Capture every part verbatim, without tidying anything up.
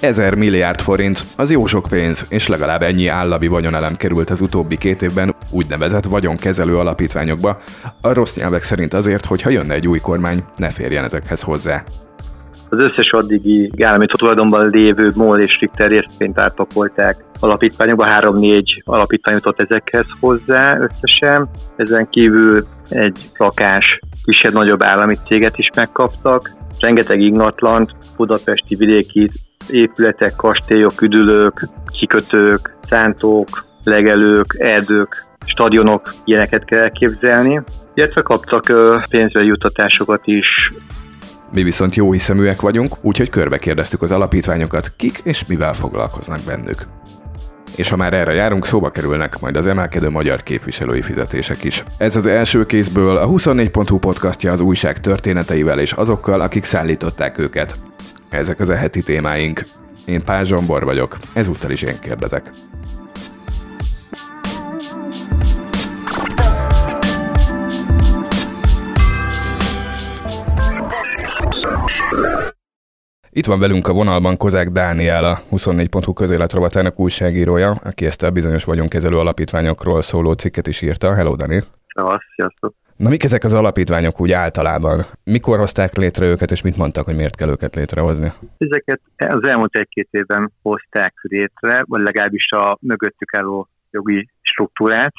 ezer milliárd forint, az jó sok pénz, és legalább ennyi állami vagyonelem került az utóbbi két évben úgynevezett vagyonkezelő alapítványokba, a rossz nyelvek szerint azért, hogy ha jönne egy új kormány, ne férjen ezekhez hozzá. Az összes addigi állami tulajdonban lévő MOL és Richter részvényt átpakolták alapítványokba, három-négy alapítvány jutott ezekhez hozzá összesen. Ezen kívül egy rakás kisebb-nagyobb állami céget is megkaptak. Rengeteg ingatlant, budapesti vidéki épületek, kastélyok, üdülők, kikötők, szántók, legelők, erdők, stadionok, ilyeneket kell elképzelni. Illetve kaptak pénzbeli juttatásokat is. Mi viszont jó hiszeműek vagyunk, úgyhogy körbekérdeztük az alapítványokat, kik és mivel foglalkoznak bennük. És ha már erre járunk, szóba kerülnek majd az emelkedő magyar képviselői fizetések is. Ez az első kézből, a huszonnégy pont hu podcastja az újság történeteivel és azokkal, akik szállították őket. Ezek az e heti témáink. Én Pár Zsombor vagyok, ezúttal is én kérdezek. Itt van velünk a vonalban Kozák Dániel, a huszonnégy pont hu közéletrovatának újságírója, aki ezt a bizonyos vagyonkezelő alapítványokról szóló cikket is írta. Hello, Dani! Sziasztok! Sziasztok! Na, mik ezek az alapítványok úgy általában? Mikor hozták létre őket, és mit mondtak, hogy miért kell őket létrehozni? Ezeket az elmúlt egy-két évben hozták létre, vagy legalábbis a mögöttük álló jogi struktúrát.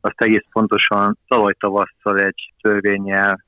Azt egész pontosan tavaly tavasszal egy törvénnyel,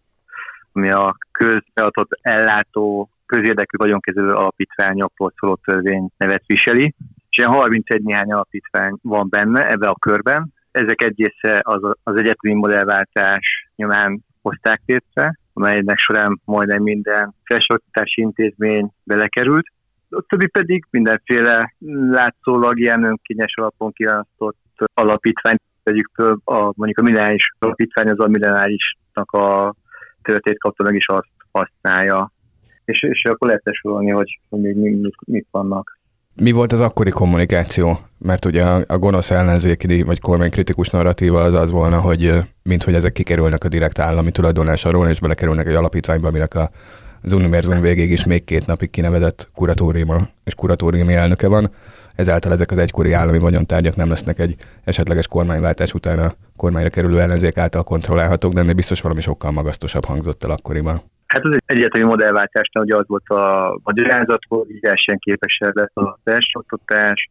ami a közfeladatot ellátó közérdekű vagyonkezelő alapítványokról szóló törvény nevet viseli, és harmincegy néhány alapítvány van benne ebbe a körben. Ezek egy része az, az egyetemi modellváltás nyomán hozták létre, amelynek során majdnem minden felsőoktatási intézmény belekerült. A többi pedig mindenféle látszólag ilyen önkényes alapon kiválasztott alapítványt, tegyük föl, a, mondjuk a millenáris alapítvány az a millenárisnak a területét kapta meg, és azt használja. És, és akkor lehet lesorolni, hogy még mit, mit vannak. Mi volt az akkori kommunikáció? Mert ugye a, a gonosz ellenzéki vagy kormánykritikus narratíva az az volna, hogy minthogy ezek kikerülnek a direkt állami tulajdonlás alól, és belekerülnek egy alapítványba, aminek a, az univerzum végéig is még két napig kinevezett kuratóriuma és kuratóriumi elnöke van. Ezáltal ezek az egykori állami vagyontárgyak nem lesznek egy esetleges kormányváltás után a kormányra kerülő ellenzék által kontrollálhatók, de ennél biztos valami sokkal magasztosabb hangzott el akkoriban. Hát az egyetemi modellváltásnál ugye az volt a magyarázat, hogy teljesen képesebb lesz a felsőoktatás,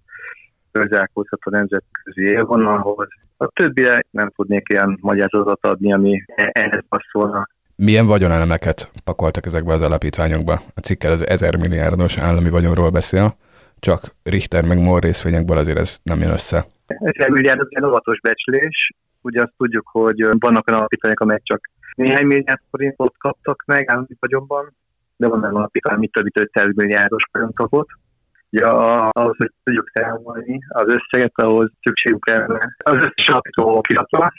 közelkózhat a nemzetközi élvonalhoz. A többire nem tudnék ilyen magyarázatot adni, ami ehhez passzolna. Milyen vagyonelemeket pakoltak ezekbe az alapítványokba? A cikkel az ezer milliárdos állami vagyonról beszél, csak Richter meg MOL részvényekből azért ez nem jön össze. Ezer milliárd az egy óvatos becslés. Ugye azt tudjuk, hogy vannak olyan alapítványok, amelyek csak néhány milliárd forintot kaptak meg állami vagyonban, de van olyan alapítvány, amit több mint ötszáz milliárdos forint kapott. Ugye ahhoz, hogy tudjuk számolni az összeget, ahhoz szükségük lenne. Az összes alapító fiatal,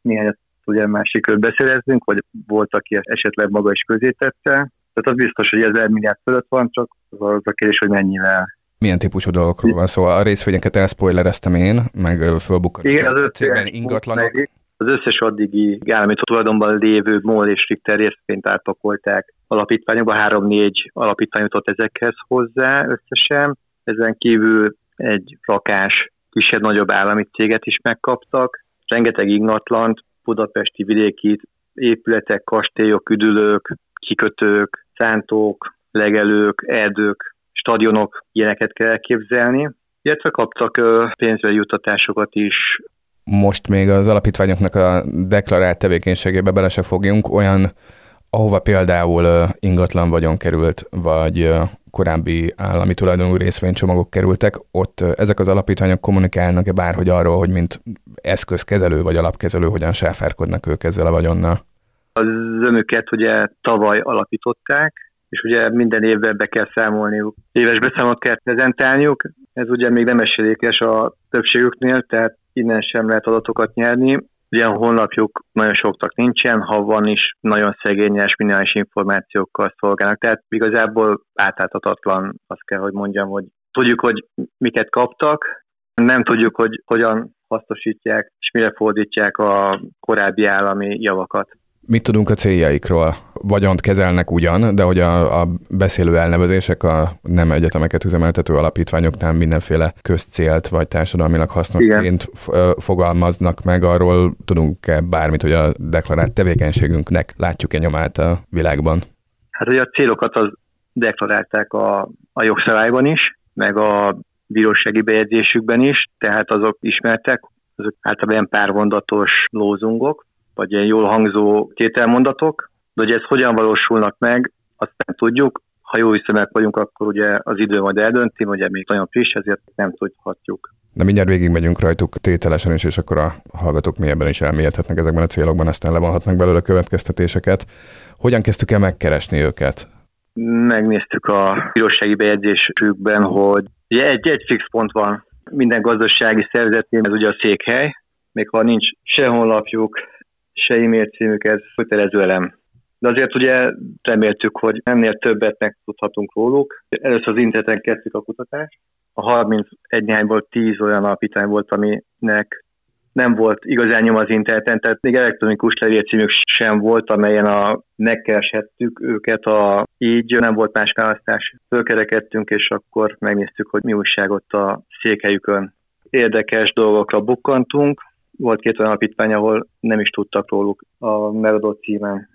néhányat ugye másikről beszélezünk, vagy volt, aki esetleg maga is közé tette. Tehát az biztos, hogy ezer milliárd fölött van, csak az a kérdés, hogy mennyivel. Milyen típusú dolgokról van szó? Szóval a részvényeket elspoilereztem én, meg fölbukkantam. Igen, az ötszében ingatlanok. Meg. Az összes addigi állami tulajdonban lévő MOL és Richter részvényt átpakolták alapítványokba, három-négy alapítvány jutott ezekhez hozzá összesen. Ezen kívül egy rakás kisebb-nagyobb állami céget is megkaptak. Rengeteg ingatlant, budapesti vidéki épületek, kastélyok, üdülők, kikötők, szántók, legelők, erdők, stadionok, ilyeneket kell elképzelni. Illetve kaptak pénzbeli juttatásokat is. Most még az alapítványoknak a deklarált tevékenységébe bele se fogjunk, olyan, ahova például ingatlan vagyon került, vagy korábbi állami tulajdonú részvénycsomagok kerültek, ott ezek az alapítványok kommunikálnak-e bárhogy arról, hogy mint eszközkezelő vagy alapkezelő hogyan sáfárkodnak ők ezzel a vagyonnal? Az önöket ugye tavaly alapították, és ugye minden évben be kell számolniuk. Éves beszámot kell prezentálniuk, ez ugye még nem esedékes a többségüknél, tehát innen sem lehet adatokat nyerni. Ilyen honlapjuk nagyon soknak nincsen, ha van is, nagyon szegényes, minimális információkkal szolgálnak. Tehát igazából átláthatatlan, azt kell, hogy mondjam, hogy tudjuk, hogy miket kaptak, nem tudjuk, hogy hogyan hasznosítják és mire fordítják a korábbi állami javakat. Mit tudunk a céljaikról? Vagyont kezelnek ugyan, de hogy a, a beszélő elnevezések a nem egyetemeket üzemeltető alapítványoknál mindenféle közcélt vagy társadalmilag hasznos célt fogalmaznak meg, arról tudunk-e bármit, hogy a deklarált tevékenységünknek látjuk-e nyomát a világban? Hát ugye a célokat az deklarálták a, a jogszabályban is, meg a bírósági bejegyzésükben is, tehát azok ismertek, azok általában pármondatos lózungok, vagy ilyen jól hangzó tételmondatok, de hogy ez hogyan valósulnak meg, azt nem tudjuk. Ha jó viszonylag vagyunk, akkor ugye az idő majd eldönti, ugye még nagyon friss, ezért nem tudhatjuk. De mindjárt végigmegyünk rajtuk tételesen is, és akkor a hallgatók mélyebben is elmélyedhetnek ezekben a célokban, aztán levonhatnak belőle következtetéseket. Hogyan kezdtük el megkeresni őket? Megnéztük a bírósági bejegyzésükben, hogy ugye egy, egy fix pont van minden gazdasági szervezetnél, ez ugye a székhely, még ha nincs se honlapjuk, se e-mail címük, ez kötelező elem. De azért ugye reméltük, hogy ennél többet megtudhatunk róluk. Először az interneten kezdtük a kutatást. A harmincegy-néhányból tíz olyan alapítvány volt, aminek nem volt igazán nyoma az interneten, tehát még elektronikus levélcímük sem volt, amelyen a megkereshettük őket, a, így nem volt más választás. Fölkerekedtünk, és akkor megnéztük, hogy mi újság ott a székhelyükön. Érdekes dolgokra bukkantunk. Volt két olyan alapítvány, ahol nem is tudtak róluk a megadott címen.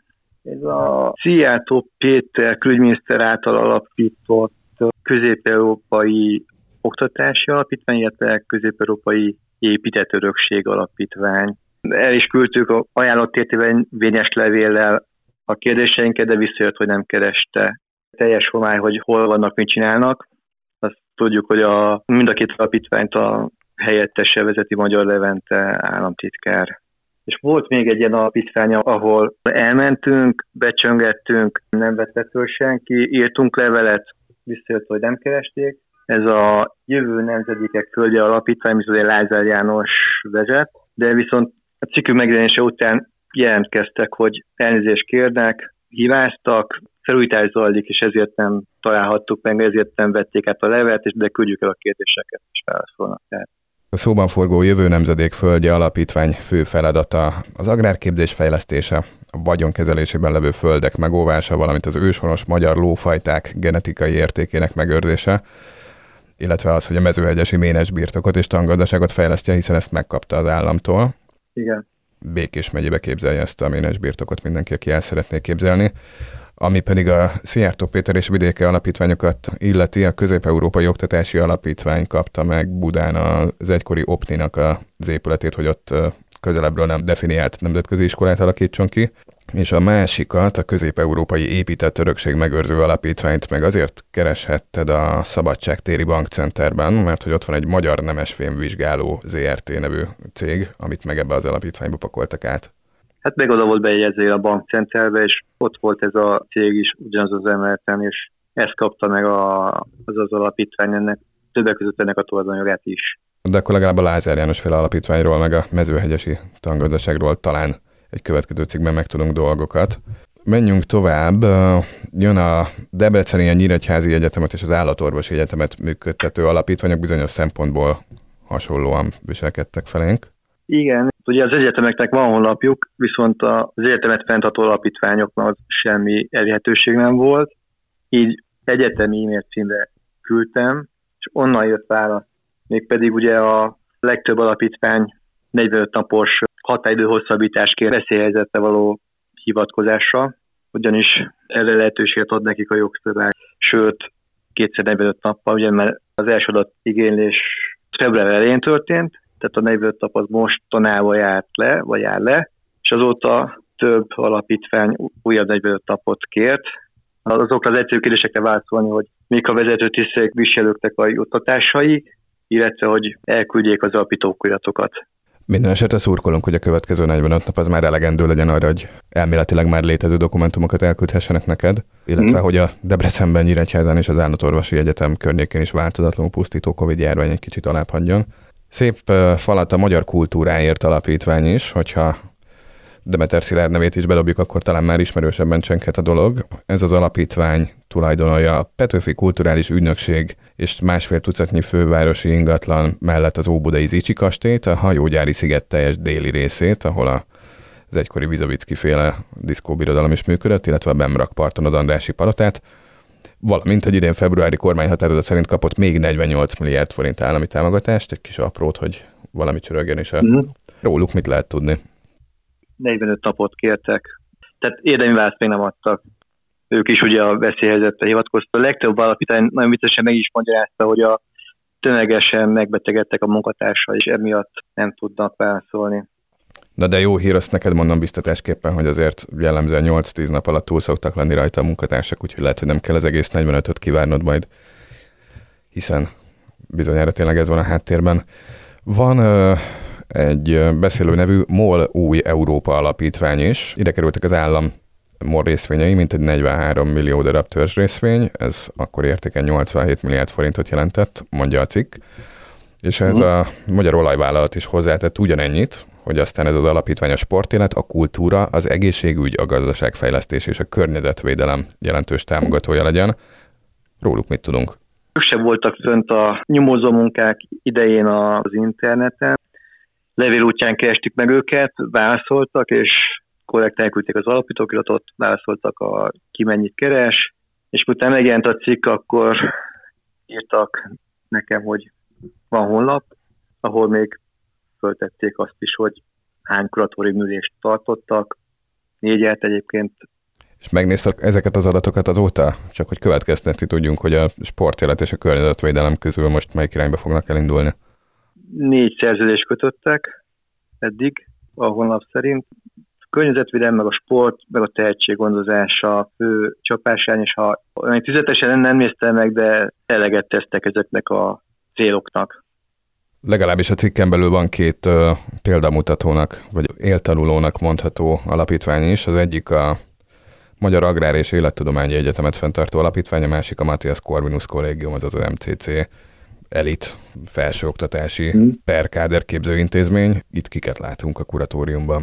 Ez a Szijjártó Péter külügyminiszter által alapított közép-európai oktatási alapítvány, illetve közép-európai épített örökség alapítvány. El is küldtük a ajánlott tételvényes levéllel a kérdéseinket, de visszajött, hogy nem kereste. Teljes homály, hogy hol vannak, mit csinálnak. Azt tudjuk, hogy a, mind a két alapítványt a helyettese vezeti Magyar Levente államtitkár. És volt még egy ilyen alapítványa, ahol elmentünk, becsöngettünk, nem vette föl senki, írtunk levelet, visszajött, hogy nem keresték. Ez a Jövő Nemzedékek Földje alapítvány, amit azért Lázár János vezet, de viszont a cikkünk megjelenése után jelentkeztek, hogy elnézést kérnek, hibáztak, felújítás zajlik, és ezért nem találhattuk meg, ezért nem vették át a levelet, és de küldjük el a kérdéseket, és válaszolnak el. A szóban forgó Jövő Nemzedék Földje alapítvány fő feladata az agrárképzés fejlesztése, a vagyonkezelésében levő földek megóvása, valamint az őshonos magyar lófajták genetikai értékének megőrzése, illetve az, hogy a mezőhegyesi ménes birtokot és tangazdaságot fejlesztje, hiszen ezt megkapta az államtól. Igen. Békés megyébe képzelje ezt a ménes birtokot mindenki, aki el szeretné képzelni. Ami pedig a Szijjártó Péter és vidéki alapítványokat illeti, a Közép-európai Oktatási Alapítvány kapta meg Budán az egykori Opninak az épületét, hogy ott közelebbről nem definiált nemzetközi iskolát alakítson ki, és a másikat, a Közép-európai Épített Örökség Megőrző Alapítványt meg azért kereshetted a Szabadságtéri Bankcenterben, mert hogy ott van egy magyar nemesfémvizsgáló zé er té nevű cég, amit meg ebbe az alapítványba pakoltak át. Hát meg oda volt bejegyezve a bankcenterbe, és ott volt ez a cég is ugyanaz az emeleten, és ezt kapta meg a, az az alapítvány, ennek többek között ennek a tulajdonjogát is. De akkor legalább a Lázár János féle alapítványról, meg a mezőhegyesi tangazdaságról talán egy következő cikkben megtudunk dolgokat. Menjünk tovább, jön a Debreceni, a Nyíregyházi Egyetemet és az Állatorvosi Egyetemet működtető alapítványok bizonyos szempontból hasonlóan viselkedtek felénk. Igen, ugye az egyetemeknek van honlapjuk, viszont az egyetemet fenntartó alapítványoknak semmi elérhetőség nem volt, így egyetemi e-mail címre küldtem, és onnan jött válasz. Mégpedig ugye a legtöbb alapítvány negyvenöt napos határidő hosszabbításként veszélyhelyzetre való hivatkozással, ugyanis erre lehetőséget ad nekik a jogszabály, sőt, kétszer negyvenöt nappal, ugye mert az első adatigénylés február elején történt, tehát a negyvenöt nap az mostanában járt le, vagy jár le, és azóta több alapítvány újabb negyvenöt napot kért. Azokra az egyszerű kérdésekre válaszolni, hogy mik a vezető tisztek viselőknek a juttatásai, illetve hogy elküldjék az alapítókiratokat. Minden esetre szurkolunk, hogy a következő negyvenöt nap az már elegendő legyen arra, hogy elméletileg már létező dokumentumokat elküldhessenek neked, illetve hmm. hogy a Debrecenben, Nyíregyházán és az Állatorvosi Egyetem környékén is változatlanul pusztító Covid-járvány egy kicsit alább hagyjon. Szép falat a Magyar Kultúráért Alapítvány is, hogyha Demeter Szilárd nevét is bedobjuk, akkor talán már ismerősebben csenghet a dolog. Ez az alapítvány tulajdonolja a Petőfi Kulturális Ügynökség és másfél tucatnyi fővárosi ingatlan mellett az óbudai Zicsi kastélyt, a hajógyári sziget teljes déli részét, ahol a az egykori Bizabicki féle diszkóbirodalom is működött, illetve a Bemrakparton az Andrássy palotát, valamint egy idén februári kormányhatározat szerint kapott még negyvennyolc milliárd forint állami támogatást, egy kis aprót, hogy valamit csörögjön is. Mm-hmm. Róluk mit lehet tudni? negyvenöt napot kértek, tehát érdemi választ még nem adtak. Ők is ugye a veszélyhelyzetre hivatkoztak. A legtöbb alapítvány nagyon viccesen meg is magyarázta, hogy a tömegesen megbetegedtek a munkatársa, és emiatt nem tudnak válaszolni. Na de jó hír, azt neked mondom biztatásképpen, hogy azért jellemzően nyolc-tíz nap alatt túl szoktak lenni rajta a munkatársak, úgyhogy lehet, hogy nem kell az egész negyvenötöt kivárnod majd, hiszen bizonyára tényleg ez van a háttérben. Van ö, egy beszélő nevű MOL új Európa alapítvány is. Ide kerültek az állam MOL részvényei, mint egy negyvenhárom millió darab törzsrészvény, ez akkor értéken nyolcvanhét milliárd forintot jelentett, mondja a cikk. És ez a magyar olajvállalat is hozzátett ugyanennyit, hogy aztán ez az alapítvány a sportélet, a kultúra, az egészségügy, a gazdaságfejlesztés és a környezetvédelem jelentős támogatója legyen. Róluk mit tudunk? Ők sem voltak fönt a nyomozó munkák idején az interneten. Levél útján kerestük meg őket, válaszoltak, és korrekt elküldték az alapítókiratot, válaszoltak a ki mennyit keres, és utána megjelent a cikk, akkor írtak nekem, hogy van honlap, ahol még föltették azt is, hogy hány kuratóriumi ülést tartottak, négyet egyébként. És megnéztek ezeket az adatokat azóta? Csak hogy következtetni tudjunk, hogy a sportélet és a környezetvédelem közül most melyik irányba fognak elindulni? Négy szerződést kötöttek eddig, a honlap szerint. A környezetvédelem, meg a sport, meg a tehetséggondozás a fő csapásán, és ha olyan tüzetesen nem néztem meg, de eleget tesztek ezeknek a céloknak. Legalábbis a cikken belül van két uh, példamutatónak, vagy éltanulónak mondható alapítvány is. Az egyik a Magyar Agrár és Élettudományi Egyetemet fenntartó alapítvány, a másik a Matthias Corvinus Kollégium, azaz az em cé cé elit felsőoktatási mm. per káderképző intézmény. Itt kiket látunk a kuratóriumban?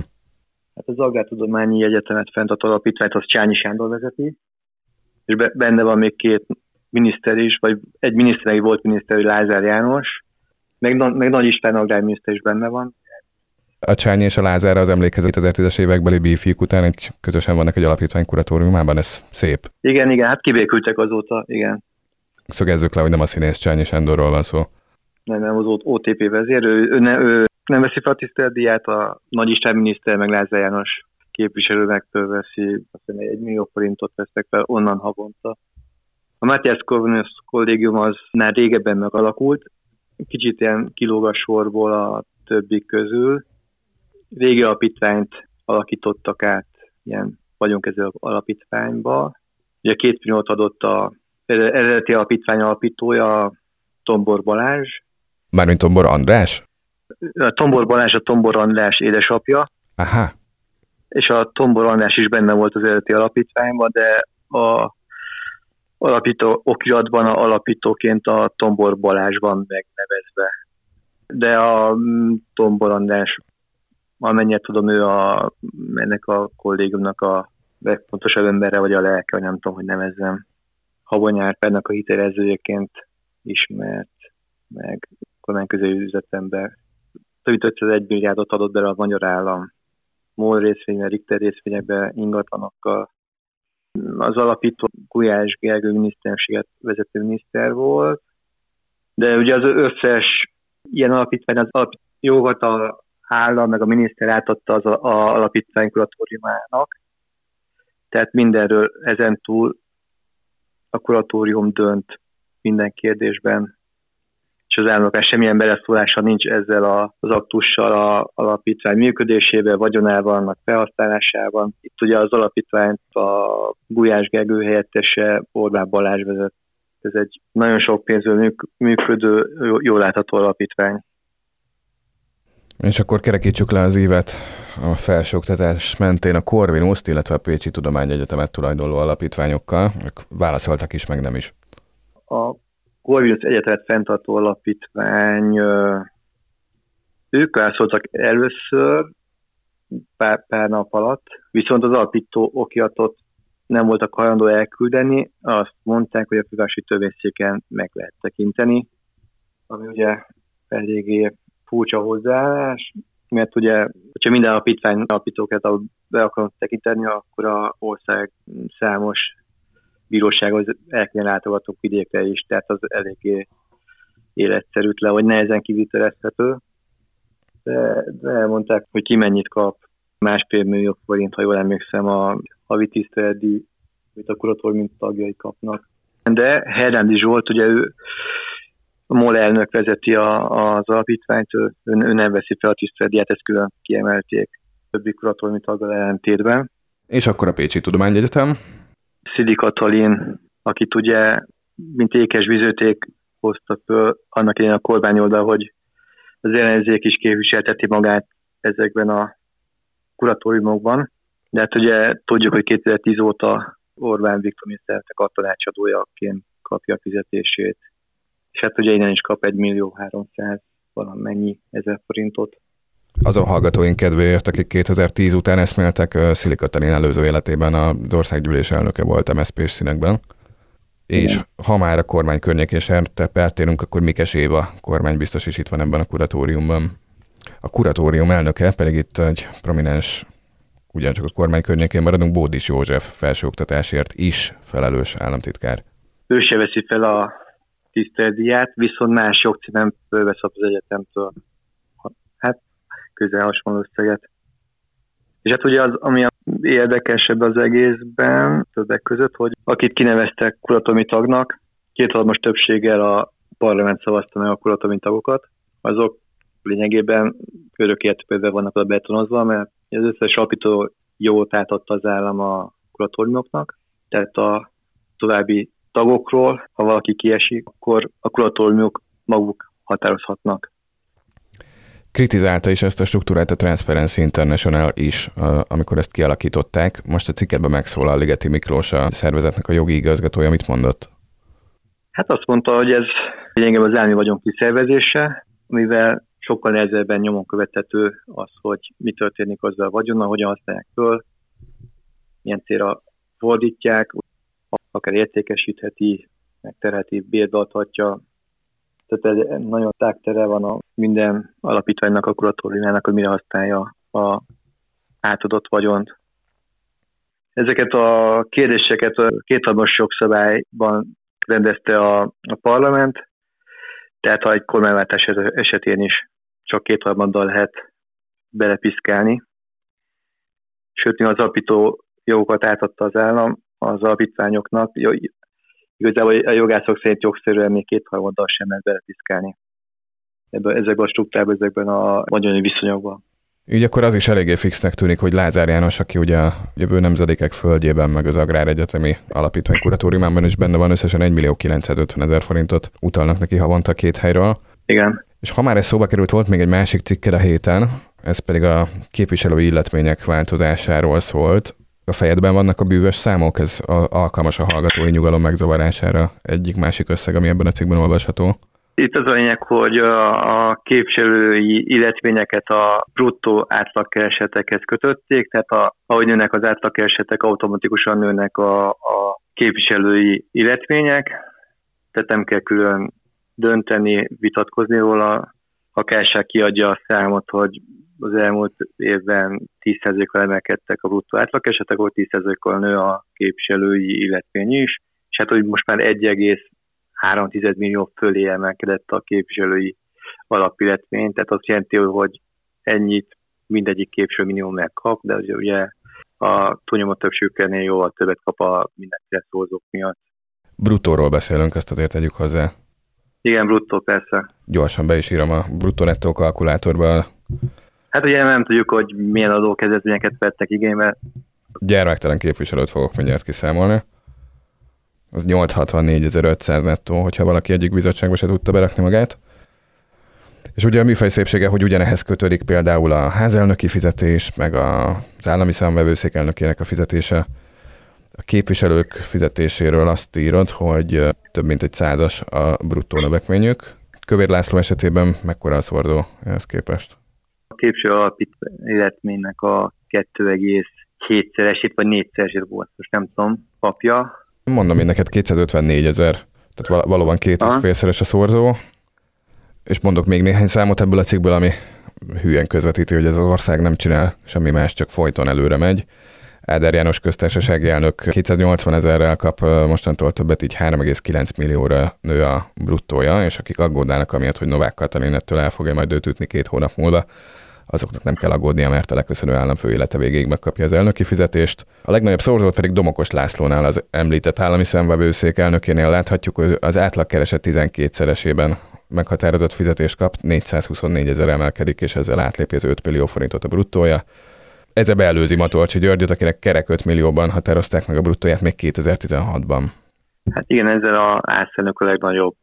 Hát az Agrártudományi Egyetemet fenntartó alapítványt az Csányi Sándor vezeti, és benne van még két miniszter is, vagy egy miniszter, egy volt miniszter, Lázár János, meg, meg Nagy István agrárminiszter is benne van. A Csányi és a Lázár az emlékezett kétezertízes évekbeli bífiúk után, egy, közösen vannak egy alapítvány kuratóriumában, ez szép. Igen, igen, hát kibékültek azóta, igen. Szögezzük le, hogy nem a színész Csányi Sándorról van szó. Nem, nem, az o té pé vezér, ő, ő, ne, ő nem veszi fel a tiszteletdíját, a Nagy István miniszter, meg Lázár János képviselőnektől veszi, aztán egy millió forintot vesznek fel onnan havonta. A Matthias Corvinus Kollégium az már régebben megalakult, kicsit ilyen kilóg a sorból a többi közül. Régi alapítványt alakítottak át ilyen vagyonkezelő alapítványba. Ugye két milliót adott az eredeti alapítvány alapítója, Tombor Balázs. Mármint Tombor András? A Tombor Balázs a Tombor András édesapja. Aha. És a Tombor András is benne volt az eredeti alapítványban, de a alapító okiratban a alapítóként a Tombor Balázs van megnevezve. De a Tombor András, amennyire tudom, ő a, ennek a kollégiumnak a legfontosabb embere, vagy a lelke, nem tudom, hogy nevezzem. Habony Árpádnak a hitelezőjeként ismert, meg kormányközeli üzletember. Több mint ötszázegy milliárdot adott bele a magyar állam. MOL részvényben, Richter részvényekben, ingatlanokkal. Az alapító Gulyás Gergő miniszterséget vezető miniszter volt, de ugye az összes ilyen alapítvány, az alapítvány jókat az állam, meg a miniszter átadta az a, a alapítvány kuratóriumának, tehát mindenről ezen túl a kuratórium dönt minden kérdésben, és az államnak semmilyen beleszólása nincs ezzel a, az aktussal a alapítvány működésében, vagyonában, a felhasználásában. Itt ugye az alapítványt a Gulyás Gergő helyettese Orbán Balázs vezet. Ez egy nagyon sok pénzből működő, jól látható alapítvány. És akkor kerekítsük le az évet a felsőoktatás mentén a Corvinuszt, illetve a Pécsi Tudományegyetemet tulajdonló alapítványokkal. Ők válaszoltak is, meg nem is. A Corvinus Egyetemet fenntartó alapítvány, ők válaszoltak először pár, pár nap alatt, viszont az alapító okiratot nem voltak hajlandó elküldeni, azt mondták, hogy a fővárosi törvényszéken meg lehet tekinteni, ami ugye eléggé furcsa hozzáállás, mert ugye, hogyha minden alapítvány alapítókat be akarunk tekinteni, akkor a ország számos bírósághoz el kell látogatók vidékre is, tehát az eléggé életszerűtlen, vagy nehezen kivitelezhető. De, de elmondták, hogy ki mennyit kap, másfél millió forint, ha jól emlékszem, a havi tiszteletdíj, amit a kuratórium tagjai kapnak. De Hernádi Zsolt, ugye ő a MOL elnök vezeti a, az alapítványt, ő, ő nem veszi fel a tiszteletdíját, ezt külön kiemelték többi kuratórium taggal ellentétben. És akkor a Pécsi Tudományegyetem? Szili Katalin, akit ugye, mint ékesvizőték hoztak föl annak idején a kormány oldal, hogy az ellenzék is képviselteti magát ezekben a kuratóriumokban, de hát ugye tudjuk, hogy kétezer-tíz óta Orbán Viktor miniszterelnöknek a tanácsadójaként kapja a fizetését, és hát ugye innen is kap egymillió-háromszáz valamennyi ezer forintot. Azon hallgatóink kedvéért, akik kétezer-tíz után eszméltek, Szili Katalin előző életében az országgyűlés elnöke volt em es zé pés színekben. És igen. Ha már a kormány környékén sertepeltélünk, akkor Mikes Éva kormány biztos is itt van ebben a kuratóriumban. A kuratórium elnöke pedig itt egy prominens, ugyancsak a kormány környékén maradunk, Bódis József felsőoktatásért is felelős államtitkár. Ő se veszi fel a tiszteletdíját, viszont más jogcímen fölvesz az egyetemtől. Hát közel hasonló összeget. És hát ugye az, ami érdekesebb az egészben, többek között, hogy akit kineveztek kuratóriumi tagnak, kétharmados többséggel a parlament szavazta meg a kuratóriumi tagokat, azok lényegében örök értékben vannak oda betonozva, mert az összes alapító jót átadta az állam a kuratóriumoknak, tehát a további tagokról, ha valaki kiesik, akkor a kuratóriumok maguk határozhatnak. Kritizálta is ezt a struktúrát a Transparency International is, amikor ezt kialakították. Most a cikketben megszólal Ligeti Miklós, a szervezetnek a jogi igazgatója. Mit mondott? Hát azt mondta, hogy ez lényegében az állami vagyon kiszervezése, mivel sokkal nehezebben nyomon követhető az, hogy mi történik azzal a vagyonnal, hogyan használják föl, milyen célra fordítják, akár értékesítheti, megterheti, bérbe adhatja. Tehát egy nagyon tágtere van a minden alapítványnak, a kuratóriumának, hogy mire használja a átadott vagyont. Ezeket a kérdéseket a kétharmados jogszabályban rendezte a, a parlament, tehát ha egy kormányváltás esetén is csak kétharmaddal lehet belepiszkálni. Sőt, mi az alapító jogokat átadta az állam az alapítványoknak, igazából a jogászok szerint jogszerűen még kétharmaddal sem lehet belepiszkálni ebben, ezekben a struktúrában, ezekben a vagyoni viszonyokban. Így akkor az is eléggé fixnek tűnik, hogy Lázár János, aki ugye a jövő nemzedékek földjében, meg az Agráreggyetemi Alapítvány kuratóriumában is benne van, összesen egymillió-kilencszázötvenezer forintot utalnak neki havonta két helyről. Igen. És ha már ez szóba került, volt még egy másik cikked a héten, ez pedig a képviselői illetmények változásáról szólt. A fejedben vannak a bűvös számok, ez a, alkalmas a hallgatói nyugalom megzavarására egyik-másik összeg, ami ebben a cikkben olvasható. Itt az a lényeg, hogy a képviselői illetményeket a bruttó átlagkeresetekhez kötötték, tehát a, ahogy nőnek az átlagkeresetek, automatikusan nőnek a, a képviselői illetmények, tehát nem kell külön dönteni, vitatkozni róla. A K S H kiadja a számot, hogy az elmúlt évben tíz százalékkal emelkedtek a bruttó átlagkeresetek, akkor tíz százalékkal nő a képviselői illetmény is, és hát hogy most már egy egész három millió fölé emelkedett a képviselői alapilletmény, tehát azt jelenti, hogy ennyit mindegyik képviselő minimum megkap, de ugye a túlnyomó többségüknél jóval többet kap a mindenféle szózók miatt. Bruttóról beszélünk, ezt azért tegyük hozzá. Igen, bruttó, persze. Gyorsan be is írom a bruttó-nettó kalkulátorba. Hát ugye nem tudjuk, hogy milyen adókedvezményeket vettek igénybe. Gyermektelen képviselőt fogok mindjárt kiszámolni. Az nyolcszázhatvannégyezer-ötszáz nettó, hogyha valaki egyik bizottságba se tudta berakni magát. És ugye a műfaj szépsége, hogy ugyanehhez kötődik például a házelnöki fizetés, meg az állami számvevőszék elnökének a fizetése. A képviselők fizetéséről azt írod, hogy több mint egy százas a bruttó növekményük. Kövér László esetében mekkora a szordó ehhez képest? A képviselő alapilletménynek a kettő egész hétszeresét vagy négyszeresét volt, most nem tudom, kapja. Mondom én neked, kétszázötvennégyezer, tehát valóban két és félszeres a szorzó, és mondok még néhány számot ebből a cikkből, ami hülyen közvetíti, hogy ez az ország nem csinál semmi más, csak folyton előre megy. Áder János köztársasági elnök kétszáznyolcvan ezerrel kap mostantól többet, így három egész kilenc millióra nő a bruttója, és akik aggódnának amiatt, hogy Novák Katalin ettől el fogja majd őt ütni két hónap múlva, azoknak nem kell aggódnia, mert a leköszönő államfő élete végéig megkapja az elnöki fizetést. A legnagyobb szorzót pedig Domokos Lászlónál, az említett állami számvevőszék elnökénél láthatjuk, hogy az átlagkereset tizenkétszeresében meghatározott fizetést kap, négyszázhuszonnégy ezer emelkedik, és ezzel átlépi az öt millió forintot a bruttója. Ezzel beelőzi Matolcsi Györgyöt, akinek kerek öt millióban határozták meg a bruttóját még kétezer-tizenhatban. Hát igen, ezzel az átszelnök a legnagyobb,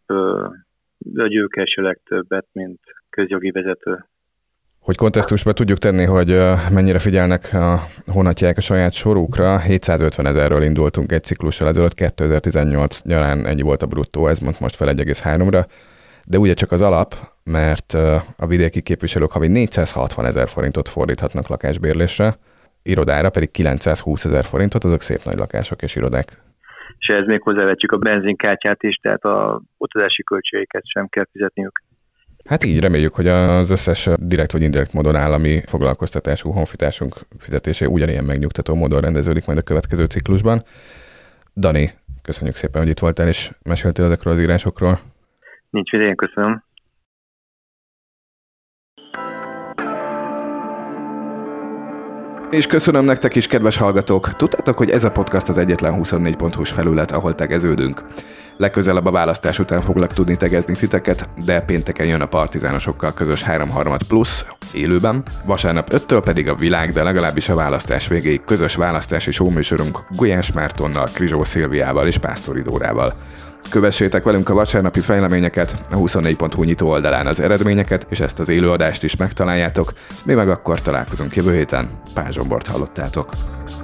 vagy ők első legtöbbet, mint közjogi vezető. Hogy kontextusban tudjuk tenni, hogy mennyire figyelnek a honatják a saját sorukra, hétszázötven ezerről indultunk egy ciklussal ezelőtt, kétezer-tizennyolc nyarán ennyi volt a bruttó, ez most fel egy egész háromra, de ugye csak az alap, mert a vidéki képviselők havi négyszázhatvan ezer forintot fordíthatnak lakásbérlésre, irodára pedig kilencszázhúsz ezer forintot, azok szép nagy lakások és irodák. És ez még hozzávetjük a benzinkártyát is, tehát a utazási költségeket sem kell fizetniük. Hát így reméljük, hogy az összes direkt vagy indirekt módon állami foglalkoztatású honfitársunk fizetése ugyanilyen megnyugtató módon rendeződik majd a következő ciklusban. Dani, köszönjük szépen, hogy itt voltál és meséltél ezekről az írásokról. Nincs idején, köszönöm. És köszönöm nektek is, kedves hallgatók! Tudtátok, hogy ez a podcast az egyetlen huszonnégy pont hú-s felület, ahol tegeződünk. Legközelebb a választás után foglak tudni tegezni titeket, de pénteken jön a partizánosokkal közös háromharmad plusz, élőben, vasárnap öttől pedig a világ, de legalábbis a választás végéig közös választási showműsorunk Gulyás Mártonnal, Krizsó Szilviával és Pásztori Dórával. Kövessétek velünk a vasárnapi fejleményeket, a huszonnégy pont hú nyitó oldalán az eredményeket, és ezt az élőadást is megtaláljátok. Mi meg akkor találkozunk jövő héten. Pár Zsombort hallottátok.